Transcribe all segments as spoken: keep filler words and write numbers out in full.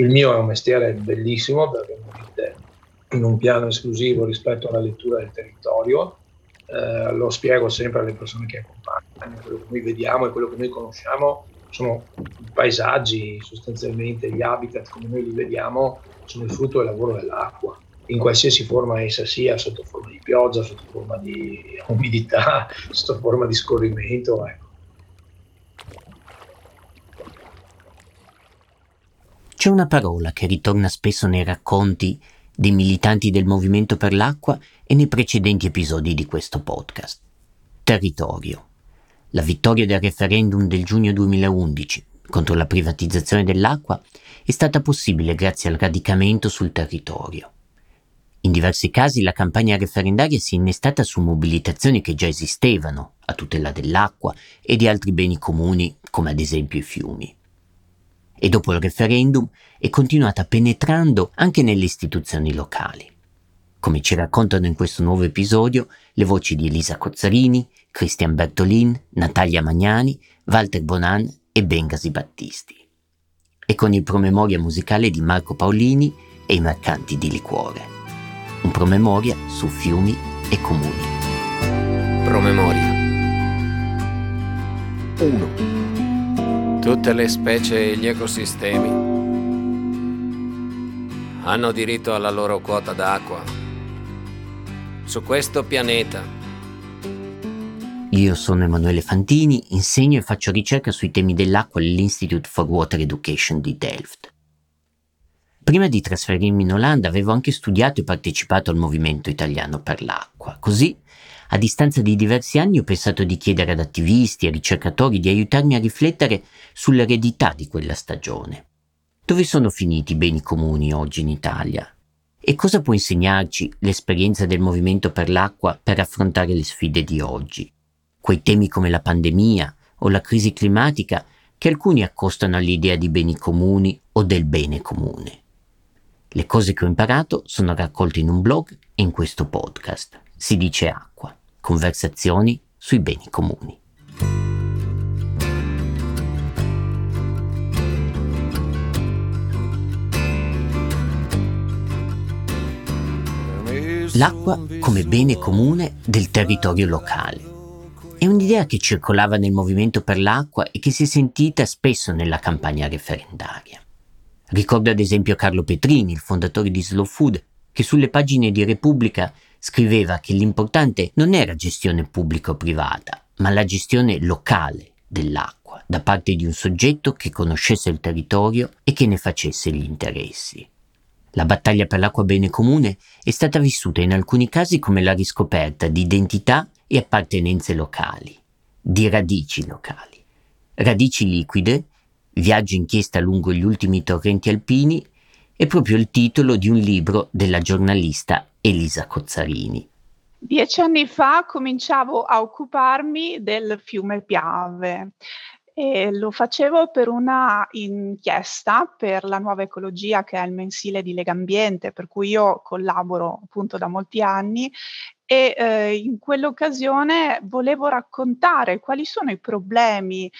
Il mio è un mestiere bellissimo perché mi mette in un piano esclusivo rispetto alla lettura del territorio. Eh, lo spiego sempre alle persone che accompagnano, quello che noi vediamo e quello che noi conosciamo sono i paesaggi, sostanzialmente gli habitat come noi li vediamo sono il frutto del lavoro dell'acqua, in qualsiasi forma essa sia, sotto forma di pioggia, sotto forma di umidità, sotto forma di scorrimento, ecco. C'è una parola che ritorna spesso nei racconti dei militanti del Movimento per l'Acqua e nei precedenti episodi di questo podcast. Territorio. La vittoria del referendum del giugno duemilaundici contro la privatizzazione dell'acqua è stata possibile grazie al radicamento sul territorio. In diversi casi la campagna referendaria si è innestata su mobilitazioni che già esistevano a tutela dell'acqua e di altri beni comuni, come ad esempio i fiumi. E dopo il referendum è continuata penetrando anche nelle istituzioni locali. Come ci raccontano in questo nuovo episodio le voci di Elisa Cozzarini, Cristian Bertolin, Natalia Magnani, Valter Bonan e Bengasi Battisti. E con il promemoria musicale di Marco Paolini e i mercanti di liquore. Un promemoria su fiumi e comuni. Promemoria uno. Tutte le specie e gli ecosistemi hanno diritto alla loro quota d'acqua su questo pianeta. Io sono Emanuele Fantini, insegno e faccio ricerca sui temi dell'acqua all'Institute for Water Education di Delft. Prima di trasferirmi in Olanda avevo anche studiato e partecipato al Movimento Italiano per l'Acqua, così a distanza di diversi anni ho pensato di chiedere ad attivisti e ricercatori di aiutarmi a riflettere sull'eredità di quella stagione. Dove sono finiti i beni comuni oggi in Italia? E cosa può insegnarci l'esperienza del Movimento per l'Acqua per affrontare le sfide di oggi? Quei temi come la pandemia o la crisi climatica che alcuni accostano all'idea di beni comuni o del bene comune. Le cose che ho imparato sono raccolte in un blog e in questo podcast. Si dice acqua. Conversazioni sui beni comuni. L'acqua come bene comune del territorio locale. È un'idea che circolava nel Movimento per l'Acqua e che si è sentita spesso nella campagna referendaria. Ricordo ad esempio Carlo Petrini, il fondatore di Slow Food, che sulle pagine di Repubblica scriveva che l'importante non era gestione pubblica o privata, ma la gestione locale dell'acqua, da parte di un soggetto che conoscesse il territorio e che ne facesse gli interessi. La battaglia per l'acqua bene comune è stata vissuta in alcuni casi come la riscoperta di identità e appartenenze locali, di radici locali. Radici liquide, viaggio inchiesta lungo gli ultimi torrenti alpini, è proprio il titolo di un libro della giornalista Elisa Cozzarini. Dieci anni fa cominciavo a occuparmi del fiume Piave e lo facevo per una inchiesta per la nuova ecologia, che è il mensile di Legambiente, per cui io collaboro appunto da molti anni. E eh, in quell'occasione volevo raccontare quali sono i problemi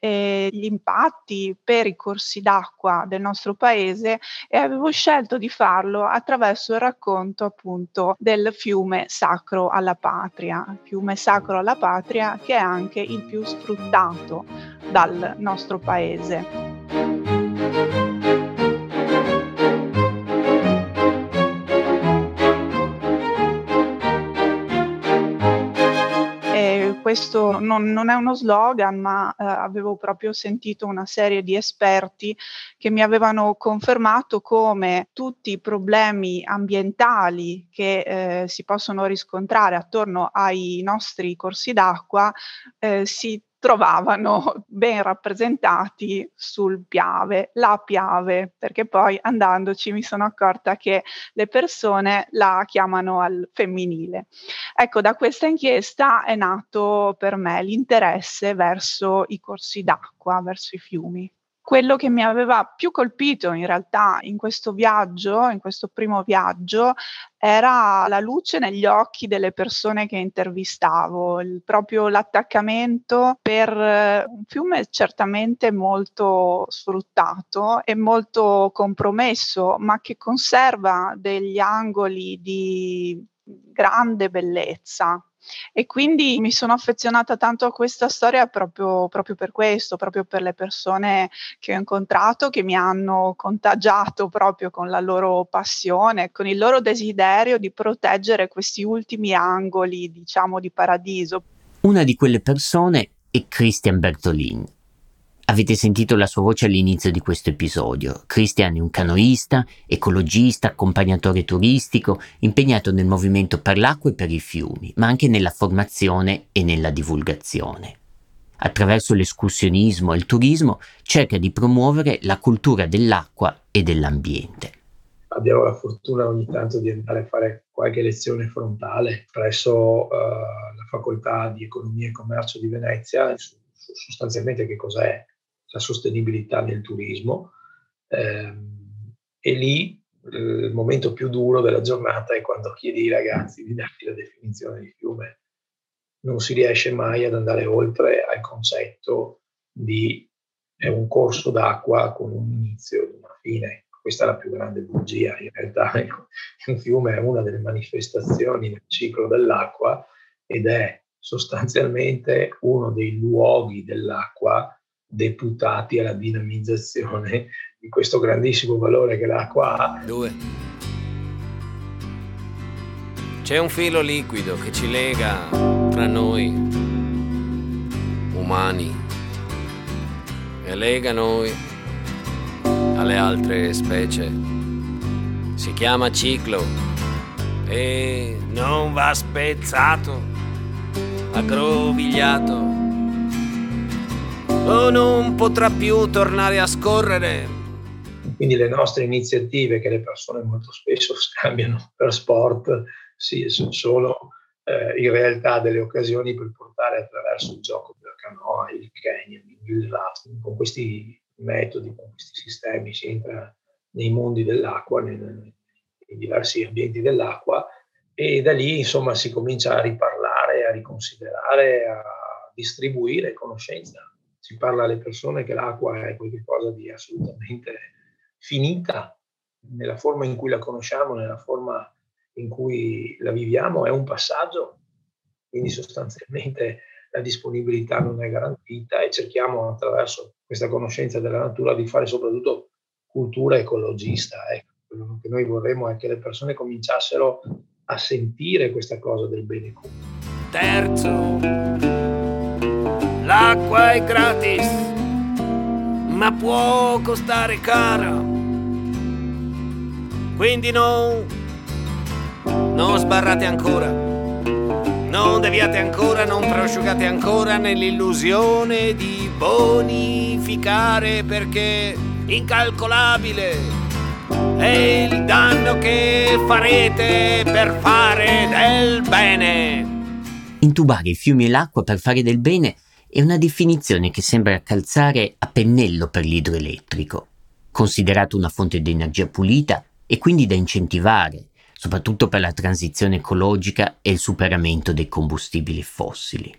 e gli impatti per i corsi d'acqua del nostro paese, e avevo scelto di farlo attraverso il racconto appunto del fiume sacro alla patria, il fiume sacro alla patria che è anche il più sfruttato dal nostro paese. Questo non, non è uno slogan, ma eh, avevo proprio sentito una serie di esperti che mi avevano confermato come tutti i problemi ambientali che eh, si possono riscontrare attorno ai nostri corsi d'acqua eh, si trovavano ben rappresentati sul Piave, la Piave, perché poi andandoci mi sono accorta che le persone la chiamano al femminile. Ecco, da questa inchiesta è nato per me l'interesse verso i corsi d'acqua, verso i fiumi. quello che mi aveva più colpito in realtà in questo viaggio, in questo primo viaggio, era la luce negli occhi delle persone che intervistavo, il, proprio l'attaccamento per un fiume certamente molto sfruttato e molto compromesso, ma che conserva degli angoli di grande bellezza. E quindi mi sono affezionata tanto a questa storia proprio, proprio per questo, proprio per le persone che ho incontrato, che mi hanno contagiato proprio con la loro passione, con il loro desiderio di proteggere questi ultimi angoli, diciamo, di paradiso. Una di quelle persone è Cristian Bertolin. Avete sentito la sua voce all'inizio di questo episodio. Cristian è un canoista, ecologista, accompagnatore turistico, impegnato nel movimento per l'acqua e per i fiumi, ma anche nella formazione e nella divulgazione. Attraverso l'escursionismo e il turismo cerca di promuovere la cultura dell'acqua e dell'ambiente. Abbiamo la fortuna ogni tanto di andare a fare qualche lezione frontale presso uh, la Facoltà di Economia e Commercio di Venezia, su sostanzialmente che cos'è la sostenibilità nel turismo, eh, e lì eh, il momento più duro della giornata è quando chiedi ai ragazzi di darti la definizione di fiume. Non si riesce mai ad andare oltre al concetto di è un corso d'acqua con un inizio e una fine. Questa è la più grande bugia, in realtà un fiume è una delle manifestazioni del ciclo dell'acqua ed è sostanzialmente uno dei luoghi dell'acqua deputati alla dinamizzazione di questo grandissimo valore che l'acqua ha. Due. C'è un filo liquido che ci lega tra noi, umani, e lega noi alle altre specie. Si chiama ciclo e non va spezzato, aggrovigliato, o non potrà più tornare a scorrere. Quindi le nostre iniziative, che le persone molto spesso scambiano per sport, sì, sono eh, in realtà delle occasioni per portare attraverso il gioco della canoa, il canyoning, il rafting. Con questi metodi, con questi sistemi si entra nei mondi dell'acqua, nei, nei diversi ambienti dell'acqua, e da lì insomma si comincia a riparlare, a riconsiderare, a distribuire conoscenza. Si parla alle persone che l'acqua è qualcosa di assolutamente finita, nella forma in cui la conosciamo, nella forma in cui la viviamo, è un passaggio, quindi sostanzialmente la disponibilità non è garantita e cerchiamo attraverso questa conoscenza della natura di fare soprattutto cultura ecologista. Ecco, quello che noi vorremmo è che le persone cominciassero a sentire questa cosa del bene comune. Terzo, l'acqua è gratis, ma può costare cara. Quindi non, non sbarrate ancora, non deviate ancora, non prosciugate ancora nell'illusione di bonificare, perché incalcolabile è il danno che farete per fare del bene. Intubare i fiumi e l'acqua per fare del bene è una definizione che sembra calzare a pennello per l'idroelettrico, considerato una fonte di energia pulita e quindi da incentivare, soprattutto per la transizione ecologica e il superamento dei combustibili fossili.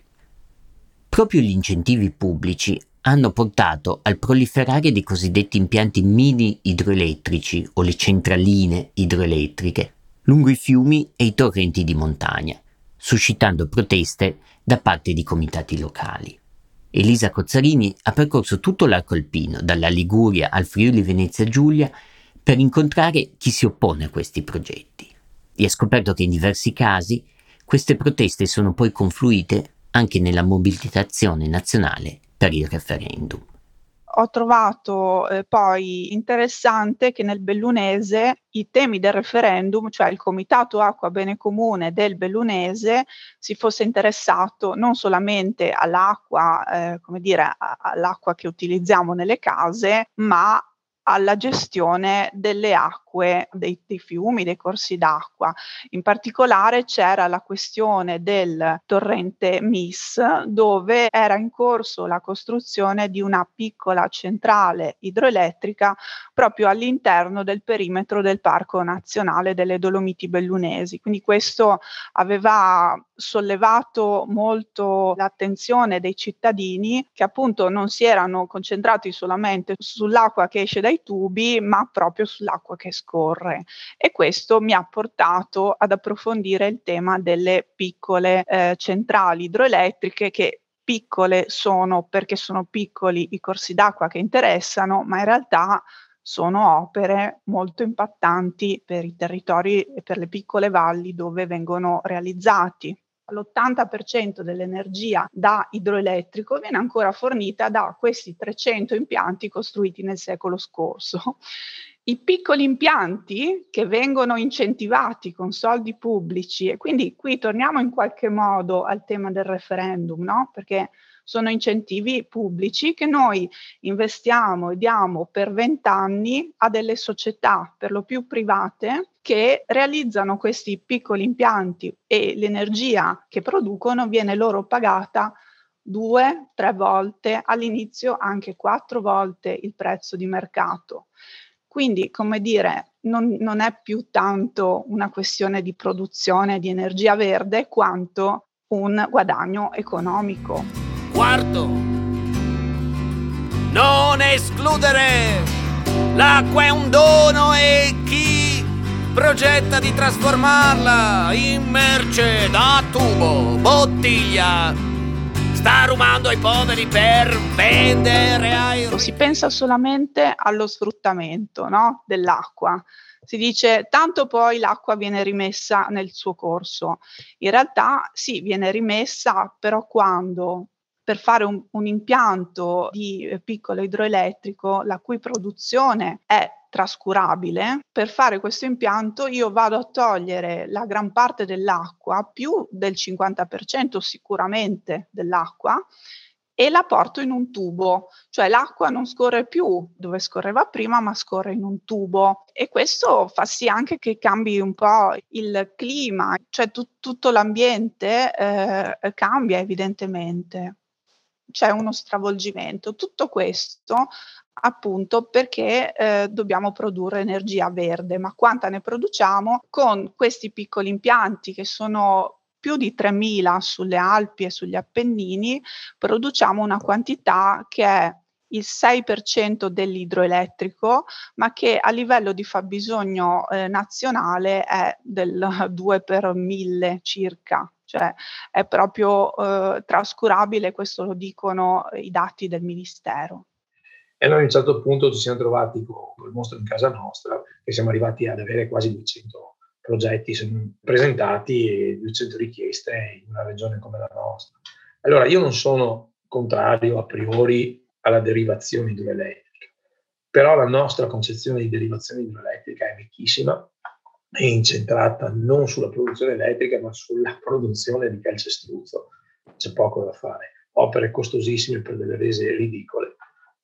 Proprio gli incentivi pubblici hanno portato al proliferare dei cosiddetti impianti mini idroelettrici o le centraline idroelettriche lungo i fiumi e i torrenti di montagna, suscitando proteste da parte di comitati locali. Elisa Cozzarini ha percorso tutto l'arco alpino, dalla Liguria al Friuli Venezia Giulia, per incontrare chi si oppone a questi progetti. E ha scoperto che in diversi casi queste proteste sono poi confluite anche nella mobilitazione nazionale per il referendum. Ho trovato eh, poi interessante che nel Bellunese i temi del referendum, cioè il Comitato Acqua Bene Comune del Bellunese, si fosse interessato non solamente all'acqua, eh, come dire, a- all'acqua che utilizziamo nelle case, ma alla gestione delle acque, dei, dei fiumi, dei corsi d'acqua. In particolare c'era la questione del torrente Mis, dove era in corso la costruzione di una piccola centrale idroelettrica proprio all'interno del perimetro del Parco Nazionale delle Dolomiti Bellunesi. Quindi questo aveva sollevato molto l'attenzione dei cittadini, che appunto non si erano concentrati solamente sull'acqua che esce dai tubi, ma proprio sull'acqua che scorre, e questo mi ha portato ad approfondire il tema delle piccole eh, centrali idroelettriche, che piccole sono perché sono piccoli i corsi d'acqua che interessano, ma in realtà sono opere molto impattanti per i territori e per le piccole valli dove vengono realizzati. L'ottanta per cento dell'energia da idroelettrico viene ancora fornita da questi trecento impianti costruiti nel secolo scorso. I piccoli impianti che vengono incentivati con soldi pubblici, e quindi qui torniamo in qualche modo al tema del referendum, no? Perché sono incentivi pubblici che noi investiamo e diamo per vent'anni a delle società, per lo più private, che realizzano questi piccoli impianti, e l'energia che producono viene loro pagata due, tre volte, all'inizio anche quattro volte il prezzo di mercato. Quindi, come dire, non, non è più tanto una questione di produzione di energia verde quanto un guadagno economico. Quarto, non escludere. L'acqua è un dono e chi progetta di trasformarla in merce da tubo, bottiglia, sta rubando ai poveri per vendere ai... Si pensa solamente allo sfruttamento, no? dell'acqua. Si dice tanto poi l'acqua viene rimessa nel suo corso. In realtà sì, viene rimessa, però quando? Per fare un, un impianto di eh, piccolo idroelettrico la cui produzione è trascurabile, per fare questo impianto io vado a togliere la gran parte dell'acqua, più del cinquanta per cento sicuramente dell'acqua, e la porto in un tubo, cioè l'acqua non scorre più dove scorreva prima, ma scorre in un tubo, e questo fa sì anche che cambi un po' il clima, cioè tu, tutto l'ambiente eh, cambia evidentemente, c'è uno stravolgimento. Tutto questo appunto perché eh, dobbiamo produrre energia verde, ma quanta ne produciamo con questi piccoli impianti, che sono più di tremila sulle Alpi e sugli Appennini? Produciamo una quantità che è il sei per cento dell'idroelettrico, ma che a livello di fabbisogno eh, nazionale è del due per mille circa. Cioè è proprio eh, trascurabile, questo lo dicono i dati del Ministero. E allora a un certo punto ci siamo trovati con il mostro in casa nostra, e siamo arrivati ad avere quasi duecento progetti presentati e duecento richieste in una regione come la nostra. Allora io non sono contrario a priori alla derivazione idroelettrica, però la nostra concezione di derivazione idroelettrica è vecchissima, è incentrata non sulla produzione elettrica, ma sulla produzione di calcestruzzo. C'è poco da fare. Opere costosissime per delle rese ridicole.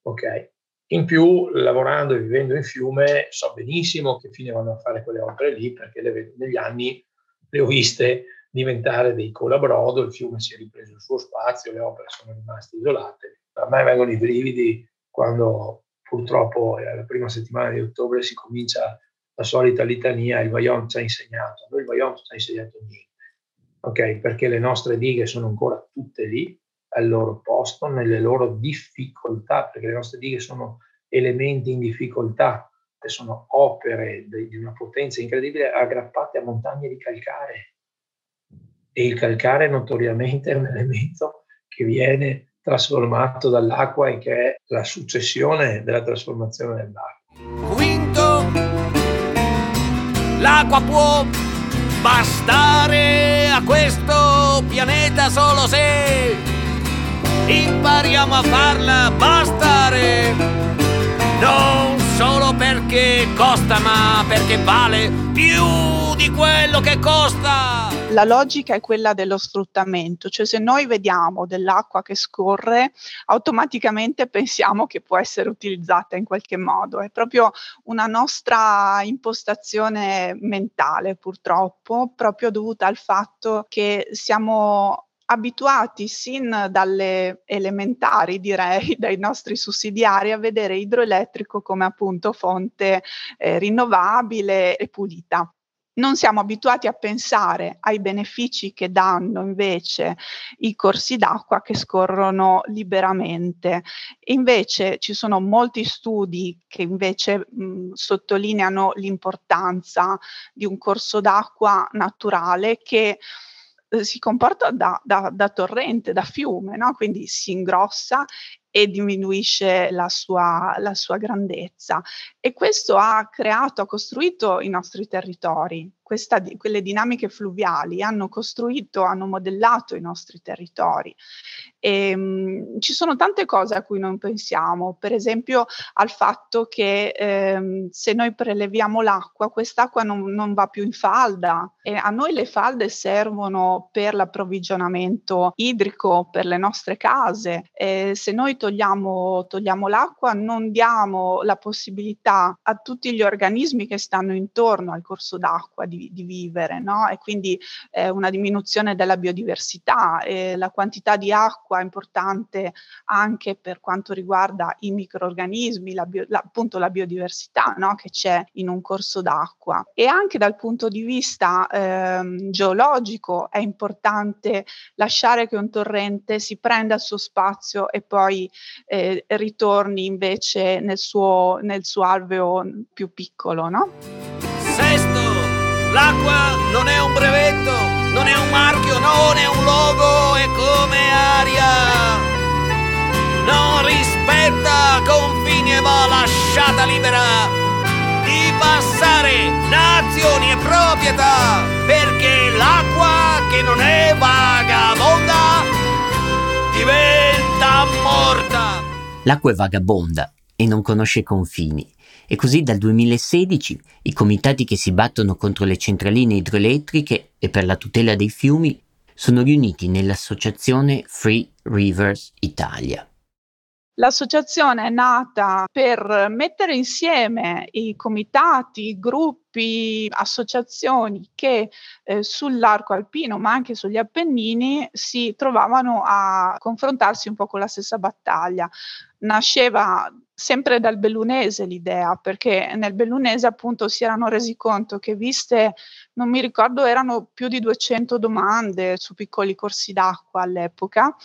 Okay. In più, lavorando e vivendo in fiume, so benissimo che fine vanno a fare quelle opere lì, perché le, negli anni le ho viste diventare dei colabrodo, il fiume si è ripreso il suo spazio, le opere sono rimaste isolate. A me vengono i brividi quando, purtroppo, la prima settimana di ottobre si comincia la solita litania: il Vajont ci ha insegnato, noi il Vajont ci ha insegnato niente, ok? Perché le nostre dighe sono ancora tutte lì, al loro posto, nelle loro difficoltà, perché le nostre dighe sono elementi in difficoltà, che sono opere di una potenza incredibile aggrappate a montagne di calcare, e il calcare notoriamente è un elemento che viene trasformato dall'acqua e che è la successione della trasformazione dell'acqua. Quinto, l'acqua può bastare a questo pianeta solo se impariamo a farla bastare. Non solo perché costa, ma perché vale più di quello che costa. La logica è quella dello sfruttamento, cioè se noi vediamo dell'acqua che scorre, automaticamente pensiamo che può essere utilizzata in qualche modo. È proprio una nostra impostazione mentale, purtroppo, proprio dovuta al fatto che siamo abituati sin dalle elementari, direi, dai nostri sussidiari a vedere idroelettrico come appunto fonte eh, rinnovabile e pulita. Non siamo abituati a pensare ai benefici che danno invece i corsi d'acqua che scorrono liberamente. Invece ci sono molti studi che invece mh, sottolineano l'importanza di un corso d'acqua naturale che si comporta da, da, da torrente, da fiume, no? Quindi si ingrossa e diminuisce la sua, la sua grandezza. E questo ha creato, ha costruito i nostri territori. Questa, quelle dinamiche fluviali hanno costruito, hanno modellato i nostri territori. E, mh, ci sono tante cose a cui non pensiamo, per esempio al fatto che ehm, se noi preleviamo l'acqua, quest'acqua non, non va più in falda. E a noi le falde servono per l'approvvigionamento idrico, per le nostre case. E se noi togliamo, togliamo l'acqua, non diamo la possibilità a tutti gli organismi che stanno intorno al corso d'acqua di Di, di vivere, no? E quindi eh, una diminuzione della biodiversità. Eh, la quantità di acqua è importante anche per quanto riguarda i microrganismi, la bio, la, appunto la biodiversità, no? Che c'è in un corso d'acqua. E anche dal punto di vista ehm, geologico è importante lasciare che un torrente si prenda il suo spazio e poi eh, ritorni invece nel suo, nel suo alveo più piccolo, no? Sesto. L'acqua non è un brevetto, non è un marchio, non è un logo, è come aria. Non rispetta confini e va lasciata libera di passare nazioni e proprietà, perché l'acqua che non è vagabonda diventa morta. L'acqua è vagabonda e non conosce confini. E così dal duemilasedici i comitati che si battono contro le centraline idroelettriche e per la tutela dei fiumi sono riuniti nell'associazione Free Rivers Italia. L'associazione è nata per mettere insieme i comitati, i gruppi, associazioni che eh, sull'arco alpino ma anche sugli Appennini si trovavano a confrontarsi un po' con la stessa battaglia. Nasceva sempre dal bellunese l'idea, perché nel bellunese appunto si erano resi conto che, viste, non mi ricordo, erano più di duecento domande su piccoli corsi d'acqua all'epoca,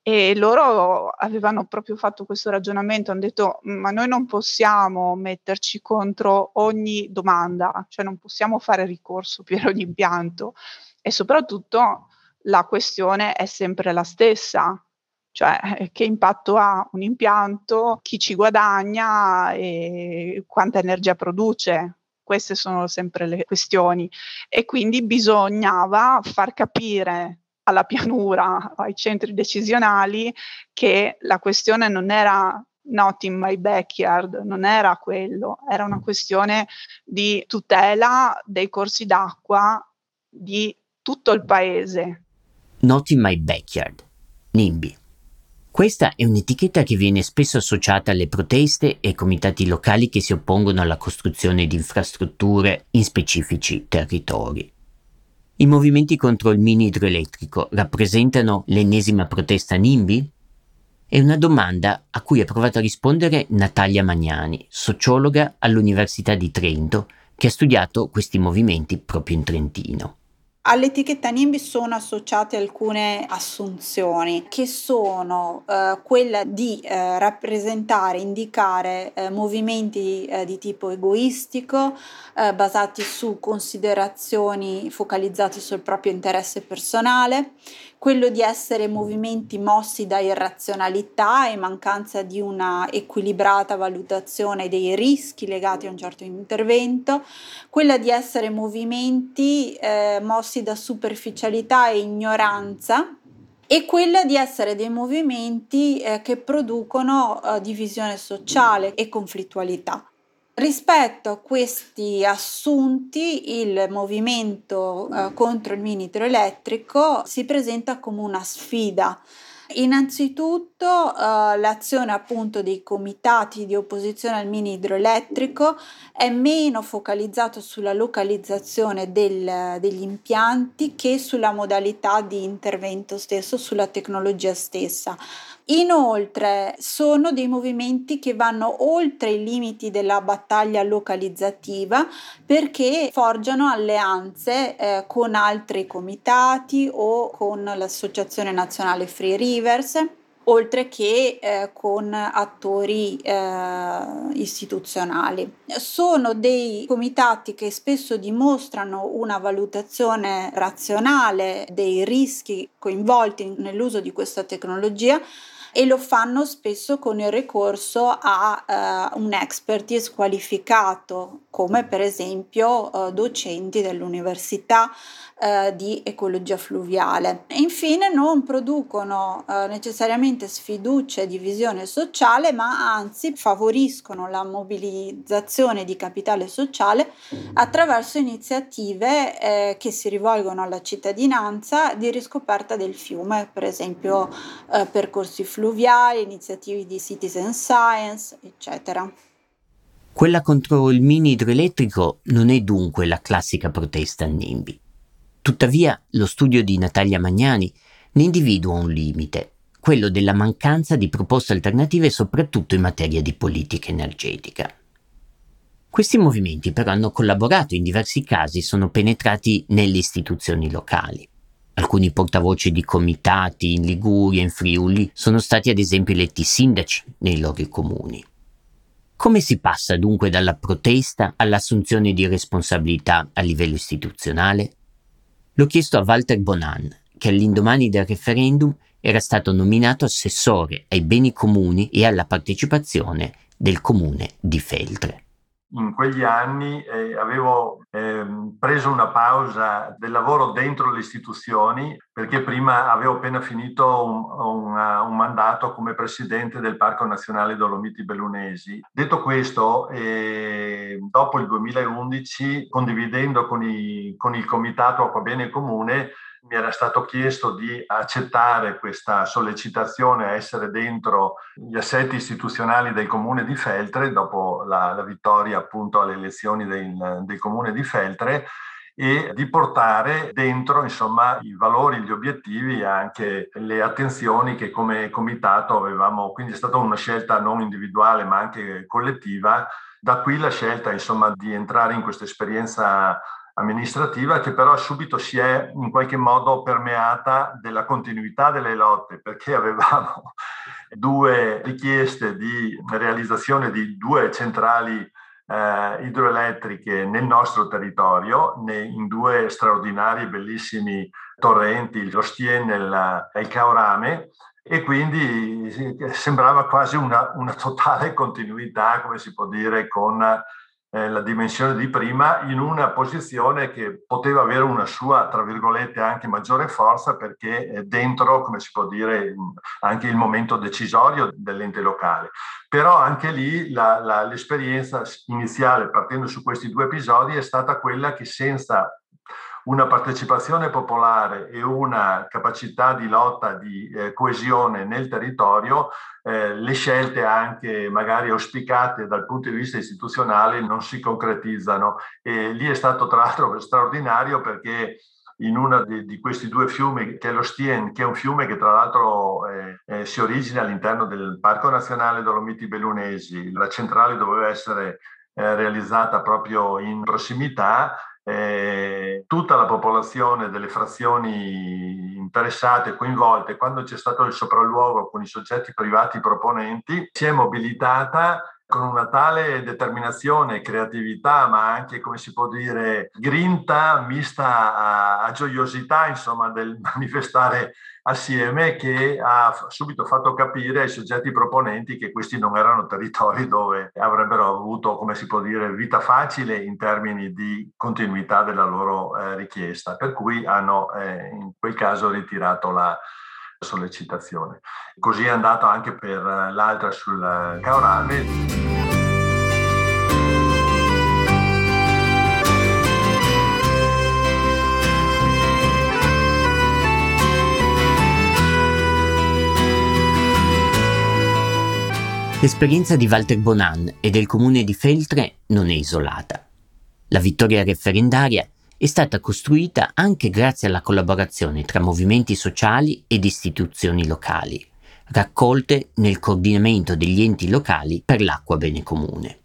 e loro avevano proprio fatto questo ragionamento, hanno detto ma noi non possiamo metterci contro ogni domanda, cioè non possiamo fare ricorso per ogni impianto, e soprattutto la questione è sempre la stessa. Cioè, che impatto ha un impianto, chi ci guadagna e quanta energia produce. Queste sono sempre le questioni. E quindi bisognava far capire alla pianura, ai centri decisionali, che la questione non era not in my backyard, non era quello, era una questione di tutela dei corsi d'acqua di tutto il paese. Not in my backyard, NIMBY. Questa è un'etichetta che viene spesso associata alle proteste e ai comitati locali che si oppongono alla costruzione di infrastrutture in specifici territori. I movimenti contro il mini idroelettrico rappresentano l'ennesima protesta NIMBY? È una domanda a cui ha provato a rispondere Natalia Magnani, sociologa all'Università di Trento, che ha studiato questi movimenti proprio in Trentino. All'etichetta NIMBY sono associate alcune assunzioni che sono eh, quella di eh, rappresentare, indicare eh, movimenti eh, di tipo egoistico eh, basati su considerazioni focalizzate sul proprio interesse personale, quello di essere movimenti mossi da irrazionalità e mancanza di una equilibrata valutazione dei rischi legati a un certo intervento, quella di essere movimenti eh, mossi da superficialità e ignoranza, e quella di essere dei movimenti eh, che producono eh, divisione sociale e conflittualità. Rispetto a questi assunti, il movimento eh, contro il mini idroelettrico si presenta come una sfida. Innanzitutto eh, l'azione appunto dei comitati di opposizione al mini idroelettrico è meno focalizzato sulla localizzazione del, degli impianti che sulla modalità di intervento stesso, sulla tecnologia stessa. Inoltre sono dei movimenti che vanno oltre i limiti della battaglia localizzativa, perché forgiano alleanze eh, con altri comitati o con l'Associazione Nazionale Free Rivers, oltre che eh, con attori eh, istituzionali. Sono dei comitati che spesso dimostrano una valutazione razionale dei rischi coinvolti nell'uso di questa tecnologia, e lo fanno spesso con il ricorso a eh, un expertise qualificato, come per esempio eh, docenti dell'Università eh, di Ecologia Fluviale. E infine non producono eh, necessariamente sfiducia e divisione sociale, ma anzi favoriscono la mobilizzazione di capitale sociale attraverso iniziative eh, che si rivolgono alla cittadinanza di riscoperta del fiume, per esempio eh, percorsi fluviali, fluviali, iniziative di citizen science, eccetera. Quella contro il mini idroelettrico non è dunque la classica protesta a nimbi. Tuttavia, lo studio di Natalia Magnani ne individua un limite, quello della mancanza di proposte alternative soprattutto in materia di politica energetica. Questi movimenti però hanno collaborato, in diversi casi sono penetrati nelle istituzioni locali. Alcuni portavoce di comitati in Liguria, in Friuli, sono stati ad esempio eletti sindaci nei loro comuni. Come si passa dunque dalla protesta all'assunzione di responsabilità a livello istituzionale? L'ho chiesto a Valter Bonan, che all'indomani del referendum era stato nominato assessore ai beni comuni e alla partecipazione del comune di Feltre. In quegli anni eh, avevo eh, preso una pausa del lavoro dentro le istituzioni, perché prima avevo appena finito un, un, un mandato come presidente del Parco Nazionale Dolomiti Bellunesi. Detto questo, eh, dopo il duemilaundici, condividendo con, i, con il Comitato Acquabene Comune, mi era stato chiesto di accettare questa sollecitazione a essere dentro gli assetti istituzionali del comune di Feltre, dopo la, la vittoria appunto alle elezioni del, del comune di Feltre, e di portare dentro insomma i valori, gli obiettivi e anche le attenzioni che come comitato avevamo. Quindi è stata una scelta non individuale ma anche collettiva. Da qui la scelta insomma di entrare in questa esperienza amministrativa, che però subito si è in qualche modo permeata della continuità delle lotte, perché avevamo due richieste di realizzazione di due centrali eh, idroelettriche nel nostro territorio, nei, in due straordinari e bellissimi torrenti, lo Stien e il Caorame, e quindi sembrava quasi una, una totale continuità, come si può dire, con la dimensione di prima, in una posizione che poteva avere una sua, tra virgolette, anche maggiore forza, perché è dentro, come si può dire, anche il momento decisorio dell'ente locale. Però anche lì la, la, l'esperienza iniziale, partendo su questi due episodi, è stata quella che senza una partecipazione popolare e una capacità di lotta, di eh, coesione nel territorio, eh, le scelte anche magari auspicate dal punto di vista istituzionale non si concretizzano. E lì è stato tra l'altro straordinario, perché in uno di, di questi due fiumi, che è lo Stien, che è un fiume che tra l'altro eh, eh, si origina all'interno del Parco Nazionale Dolomiti Bellunesi, la centrale doveva essere eh, realizzata proprio in prossimità. Eh, tutta la popolazione delle frazioni interessate, coinvolte, quando c'è stato il sopralluogo con i soggetti privati proponenti, si è mobilitata con una tale determinazione, creatività, ma anche, come si può dire, grinta mista a, a gioiosità, insomma, del manifestare assieme, che ha subito fatto capire ai soggetti proponenti che questi non erano territori dove avrebbero avuto, come si può dire, vita facile in termini di continuità della loro eh, richiesta, per cui hanno eh, in quel caso ritirato la sollecitazione. Così è andato anche per l'altra sul Caorame. L'esperienza di Valter Bonan e del comune di Feltre non è isolata. La vittoria referendaria è stata costruita anche grazie alla collaborazione tra movimenti sociali ed istituzioni locali, raccolte nel coordinamento degli enti locali per l'acqua bene comune.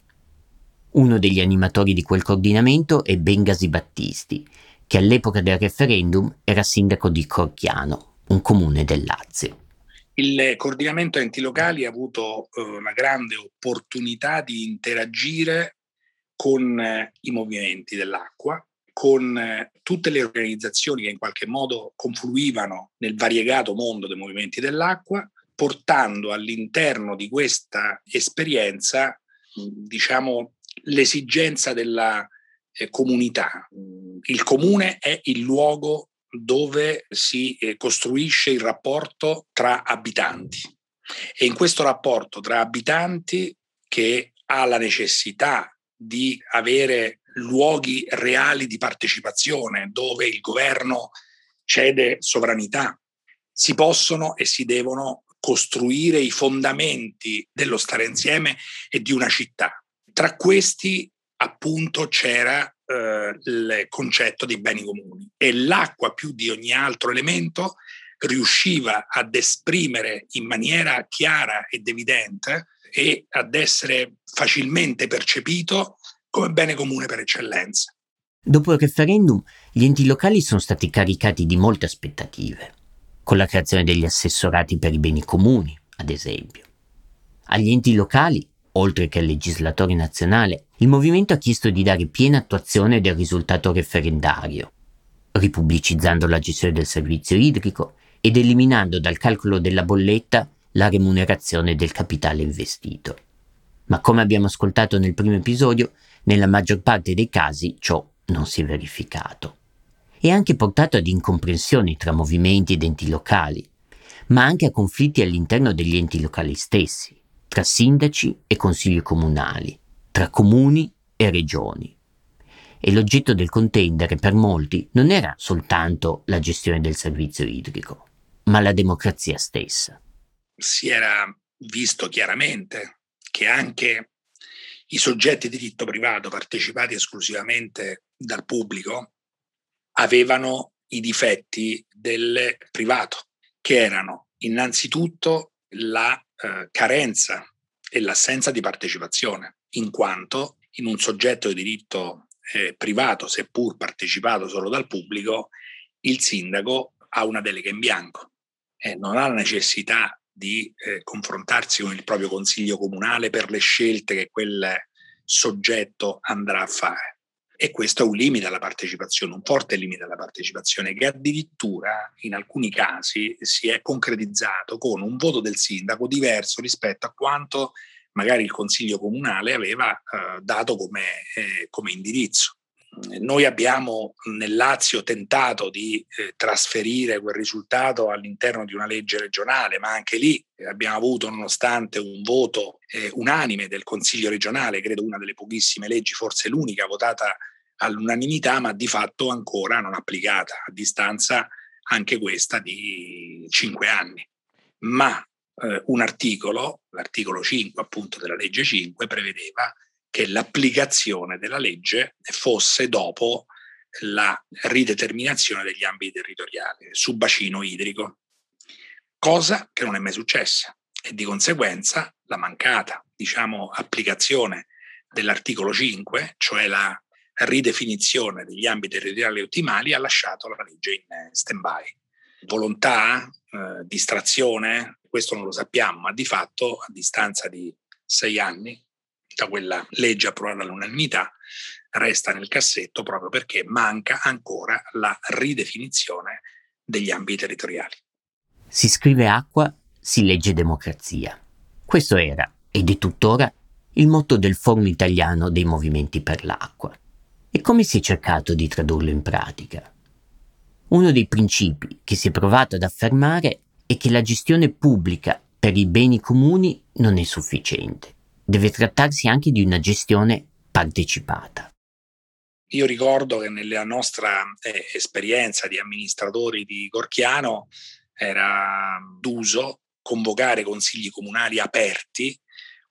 Uno degli animatori di quel coordinamento è Bengasi Battisti, che all'epoca del referendum era sindaco di Corchiano, un comune del Lazio. Il coordinamento enti locali ha avuto eh, una grande opportunità di interagire con eh, i movimenti dell'acqua, con eh, tutte le organizzazioni che in qualche modo confluivano nel variegato mondo dei movimenti dell'acqua, portando all'interno di questa esperienza, diciamo, l'esigenza della eh, comunità. Il comune è il luogo dove si costruisce il rapporto tra abitanti, e in questo rapporto tra abitanti, che ha la necessità di avere luoghi reali di partecipazione dove il governo cede sovranità, si possono e si devono costruire i fondamenti dello stare insieme e di una città. Tra questi appunto c'era eh, il concetto di beni comuni, e l'acqua più di ogni altro elemento riusciva ad esprimere in maniera chiara ed evidente e ad essere facilmente percepito come bene comune per eccellenza. Dopo il referendum gli enti locali sono stati caricati di molte aspettative, con la creazione degli assessorati per i beni comuni, ad esempio. Agli enti locali, oltre che al legislatore nazionale, il movimento ha chiesto di dare piena attuazione del risultato referendario, ripubblicizzando la gestione del servizio idrico ed eliminando dal calcolo della bolletta la remunerazione del capitale investito. Ma come abbiamo ascoltato nel primo episodio, nella maggior parte dei casi ciò non si è verificato. E anche portato ad incomprensioni tra movimenti ed enti locali, ma anche a conflitti all'interno degli enti locali stessi, tra sindaci e consigli comunali, tra comuni e regioni. E l'oggetto del contendere per molti non era soltanto la gestione del servizio idrico, ma la democrazia stessa. Si era visto chiaramente che anche i soggetti di diritto privato partecipati esclusivamente dal pubblico avevano i difetti del privato, che erano innanzitutto la eh, carenza e l'assenza di partecipazione, in quanto in un soggetto di diritto eh, privato, seppur partecipato solo dal pubblico, il sindaco ha una delega in bianco e non ha la necessità di eh, confrontarsi con il proprio consiglio comunale per le scelte che quel soggetto andrà a fare. E questo è un limite alla partecipazione, un forte limite alla partecipazione, che addirittura in alcuni casi si è concretizzato con un voto del sindaco diverso rispetto a quanto magari il Consiglio Comunale aveva eh, dato come, eh, come indirizzo. Noi abbiamo nel Lazio tentato di eh, trasferire quel risultato all'interno di una legge regionale, ma anche lì abbiamo avuto, nonostante un voto eh, unanime del Consiglio regionale, credo una delle pochissime leggi, forse l'unica, votata all'unanimità, ma di fatto ancora non applicata, a distanza anche questa di cinque anni. Ma eh, un articolo, l'articolo cinque appunto della legge cinque, prevedeva che l'applicazione della legge fosse dopo la rideterminazione degli ambiti territoriali su bacino idrico, cosa che non è mai successa, e di conseguenza la mancata, diciamo, applicazione dell'articolo cinque, cioè la ridefinizione degli ambiti territoriali ottimali, ha lasciato la legge in stand-by. Volontà, eh, distrazione, questo non lo sappiamo, ma di fatto a distanza di sei anni da quella legge approvata all'unanimità resta nel cassetto, proprio perché manca ancora la ridefinizione degli ambiti territoriali. Si scrive acqua, si legge democrazia. Questo era, ed è tuttora, il motto del Forum Italiano dei Movimenti per l'Acqua. E come si è cercato di tradurlo in pratica? Uno dei principi che si è provato ad affermare è che la gestione pubblica per i beni comuni non è sufficiente. Deve trattarsi anche di una gestione partecipata. Io ricordo che nella nostra eh, esperienza di amministratori di Corchiano era d'uso convocare consigli comunali aperti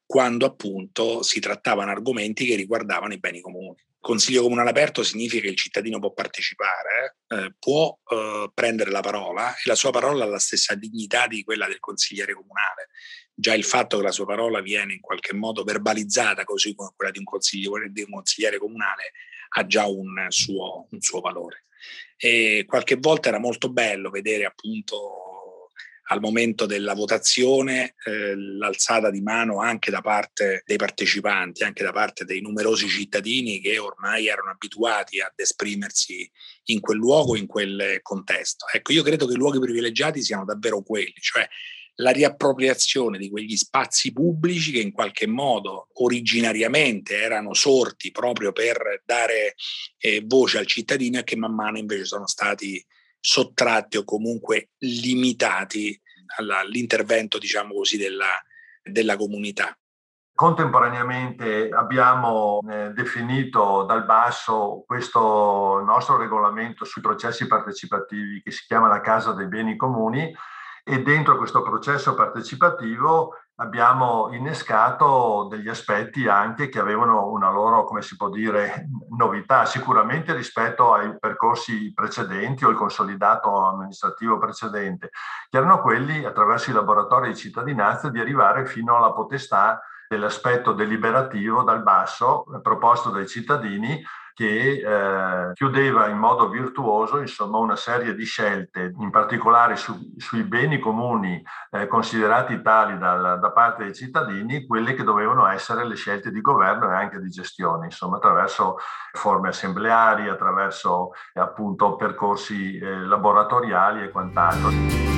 quando appunto si trattavano argomenti che riguardavano i beni comuni. Consiglio comunale aperto significa che il cittadino può partecipare, eh, può eh, prendere la parola, e la sua parola ha la stessa dignità di quella del consigliere comunale. Già il fatto che la sua parola viene in qualche modo verbalizzata così come quella di un consigliere, di un consigliere comunale, ha già un suo, un suo valore. E qualche volta era molto bello vedere appunto al momento della votazione eh, l'alzata di mano anche da parte dei partecipanti, anche da parte dei numerosi cittadini che ormai erano abituati ad esprimersi in quel luogo, in quel contesto. Ecco, io credo che i luoghi privilegiati siano davvero quelli, cioè la riappropriazione di quegli spazi pubblici che in qualche modo originariamente erano sorti proprio per dare eh, voce al cittadino e che man mano invece sono stati sottratti o comunque limitati alla, all'intervento, diciamo così, della, della comunità. Contemporaneamente abbiamo eh, definito dal basso questo nostro regolamento sui processi partecipativi che si chiama la Casa dei Beni Comuni, e dentro questo processo partecipativo abbiamo innescato degli aspetti anche che avevano una loro, come si può dire, novità, sicuramente rispetto ai percorsi precedenti o il consolidato amministrativo precedente, che erano quelli, attraverso i laboratori di cittadinanza, di arrivare fino alla potestà dell'aspetto deliberativo dal basso proposto dai cittadini, che eh, chiudeva in modo virtuoso, insomma, una serie di scelte, in particolare su, sui beni comuni eh, considerati tali dal, da parte dei cittadini, quelle che dovevano essere le scelte di governo e anche di gestione, insomma, attraverso forme assembleari, attraverso eh, appunto percorsi eh, laboratoriali e quant'altro.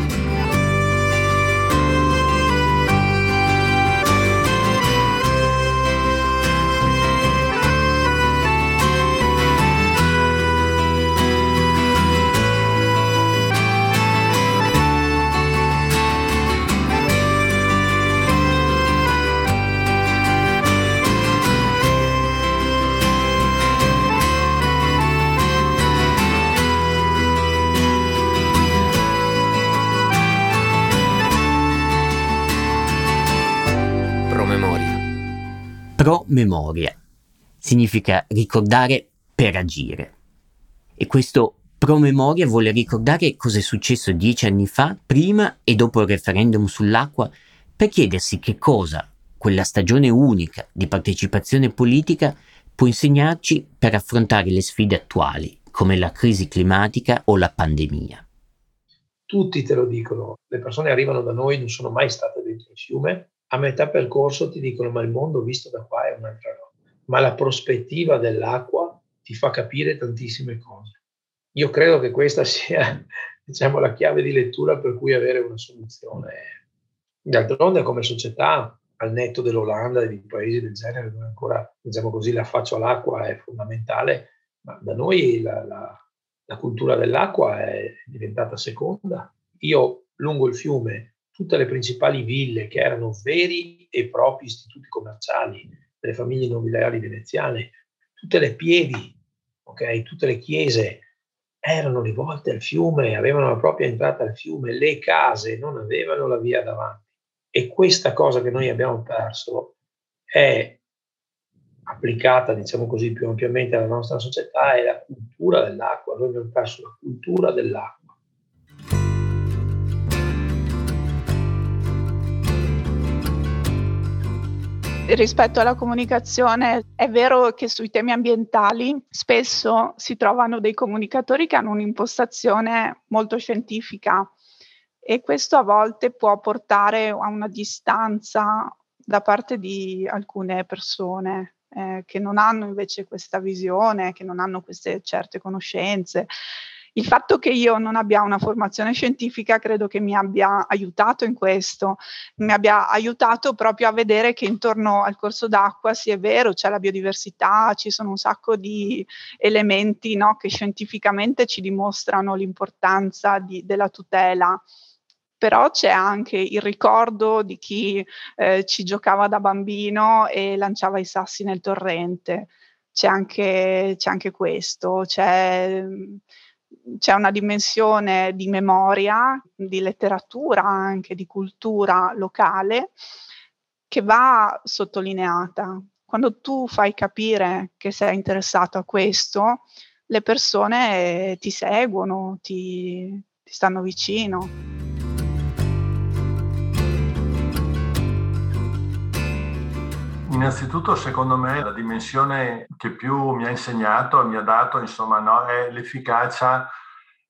Promemoria significa ricordare per agire, e questo promemoria vuole ricordare cosa è successo dieci anni fa, prima e dopo il referendum sull'acqua, per chiedersi che cosa quella stagione unica di partecipazione politica può insegnarci per affrontare le sfide attuali, come la crisi climatica o la pandemia. Tutti te lo dicono, le persone arrivano da noi, non sono mai state dentro il fiume. A metà percorso ti dicono: ma il mondo visto da qua è un'altra roba. Ma la prospettiva dell'acqua ti fa capire tantissime cose. Io credo che questa sia, diciamo, la chiave di lettura per cui avere una soluzione. D'altronde, come società, al netto dell'Olanda e di paesi del genere, dove ancora, diciamo così, l'affaccio all'acqua è fondamentale, ma da noi la, la, la cultura dell'acqua è diventata seconda. Io lungo il fiume, tutte le principali ville che erano veri e propri istituti commerciali delle famiglie nobiliari veneziane, tutte le pievi, okay, tutte le chiese erano rivolte al fiume, avevano la propria entrata al fiume, le case non avevano la via davanti. E questa cosa che noi abbiamo perso è applicata, diciamo così, più ampiamente alla nostra società, è la cultura dell'acqua. Noi abbiamo perso la cultura dell'acqua. Rispetto alla comunicazione, è vero che sui temi ambientali spesso si trovano dei comunicatori che hanno un'impostazione molto scientifica, e questo a volte può portare a una distanza da parte di alcune persone eh, che non hanno invece questa visione, che non hanno queste certe conoscenze. Il fatto che io non abbia una formazione scientifica credo che mi abbia aiutato in questo, mi abbia aiutato proprio a vedere che intorno al corso d'acqua, sì, è vero, c'è la biodiversità, ci sono un sacco di elementi, no, che scientificamente ci dimostrano l'importanza di, della tutela. Però c'è anche il ricordo di chi eh, ci giocava da bambino e lanciava i sassi nel torrente. C'è anche, c'è anche questo, c'è... C'è una dimensione di memoria, di letteratura, anche di cultura locale, che va sottolineata. Quando tu fai capire che sei interessato a questo, le persone ti seguono, ti, ti stanno vicino. Innanzitutto, secondo me, la dimensione che più mi ha insegnato e mi ha dato, insomma, no, è l'efficacia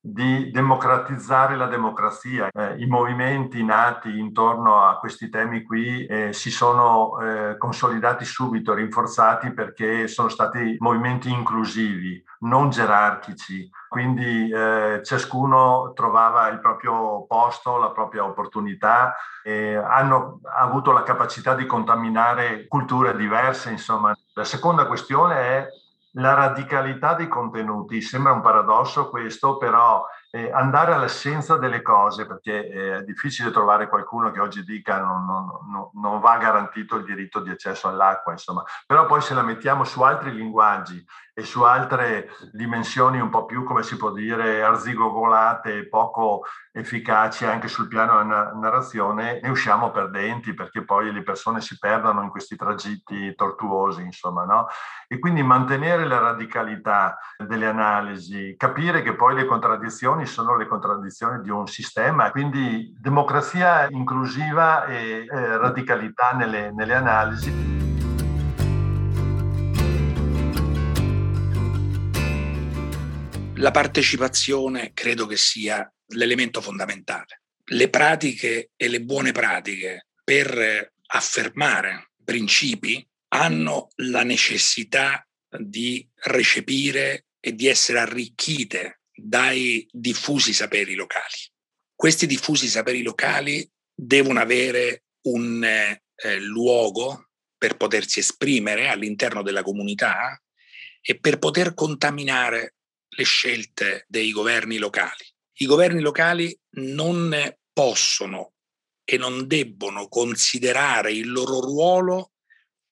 di democratizzare la democrazia. Eh, i movimenti nati intorno a questi temi qui eh, si sono eh, consolidati subito, rinforzati, perché sono stati movimenti inclusivi, non gerarchici, quindi eh, ciascuno trovava il proprio posto, la propria opportunità, e hanno avuto la capacità di contaminare culture diverse, insomma. La seconda questione è la radicalità dei contenuti. Sembra un paradosso questo, però eh, andare all'essenza delle cose, perché eh, è difficile trovare qualcuno che oggi dica non, non, non, non va garantito il diritto di accesso all'acqua, insomma. Però poi se la mettiamo su altri linguaggi e su altre dimensioni un po' più, come si può dire, arzigogolate, poco efficaci anche sul piano della narrazione, ne usciamo perdenti, perché poi le persone si perdono in questi tragitti tortuosi, insomma, no? E quindi mantenere la radicalità delle analisi, capire che poi le contraddizioni sono le contraddizioni di un sistema, quindi democrazia inclusiva e eh, radicalità nelle, nelle analisi. La partecipazione credo che sia l'elemento fondamentale. Le pratiche e le buone pratiche per affermare principi hanno la necessità di recepire e di essere arricchite dai diffusi saperi locali. Questi diffusi saperi locali devono avere un eh, luogo per potersi esprimere all'interno della comunità e per poter contaminare le scelte dei governi locali. I governi locali non possono e non debbono considerare il loro ruolo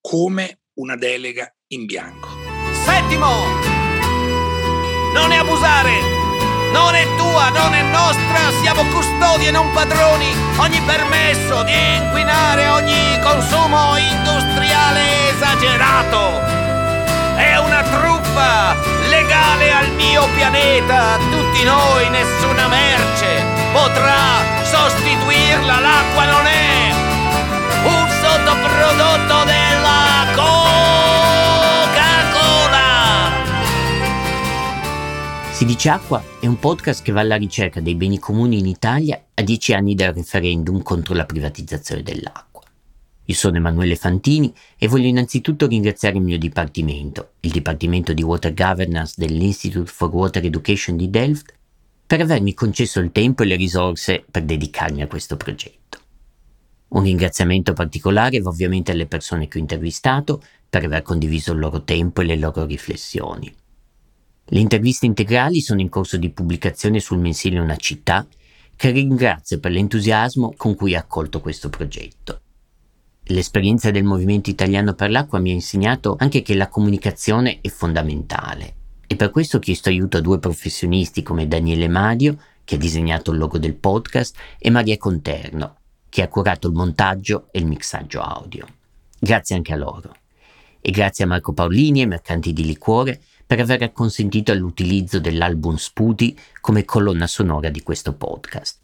come una delega in bianco. Settimo! Non ne abusare! Non è tua, non è nostra, siamo custodi e non padroni. Ogni permesso di inquinare, ogni consumo industriale esagerato è una truffa legale al mio pianeta. A tutti noi nessuna merce potrà sostituirla. L'acqua non è un sottoprodotto della Coca-Cola. Si dice Acqua è un podcast che va alla ricerca dei beni comuni in Italia a dieci anni dal referendum contro la privatizzazione dell'acqua. Io sono Emanuele Fantini e voglio innanzitutto ringraziare il mio dipartimento, il Dipartimento di Water Governance dell'Institute for Water Education di Delft, per avermi concesso il tempo e le risorse per dedicarmi a questo progetto. Un ringraziamento particolare va ovviamente alle persone che ho intervistato per aver condiviso il loro tempo e le loro riflessioni. Le interviste integrali sono in corso di pubblicazione sul mensile Una Città, che ringrazio per l'entusiasmo con cui ha accolto questo progetto. L'esperienza del Movimento Italiano per l'Acqua mi ha insegnato anche che la comunicazione è fondamentale, e per questo ho chiesto aiuto a due professionisti come Daniele Madio, che ha disegnato il logo del podcast, e Maria Conterno, che ha curato il montaggio e il mixaggio audio. Grazie anche a loro. E grazie a Marco Paolini e Mercanti di Liquore per aver acconsentito all'utilizzo dell'album Sputi come colonna sonora di questo podcast.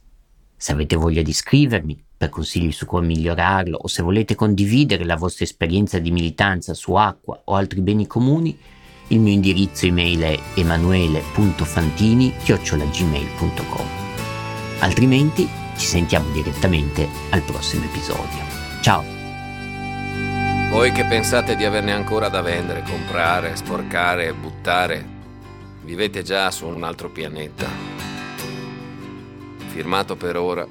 Se avete voglia di scrivermi, per consigli su come migliorarlo, o se volete condividere la vostra esperienza di militanza su acqua o altri beni comuni, il mio indirizzo email è emanuele punto fantini chiocciola gmail punto com. Altrimenti ci sentiamo direttamente al prossimo episodio. Ciao! Voi che pensate di averne ancora da vendere, comprare, sporcare e buttare, vivete già su un altro pianeta. Firmato per ora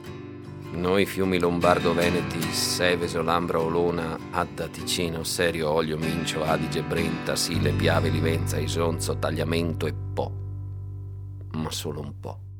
Noi Fiumi Lombardo-Veneti, Seveso, Lambra, Olona, Adda, Ticino, Serio, Oglio, Mincio, Adige, Brenta, Sile, Piave, Livenza, Isonzo, Tagliamento e Po. Ma solo un po'.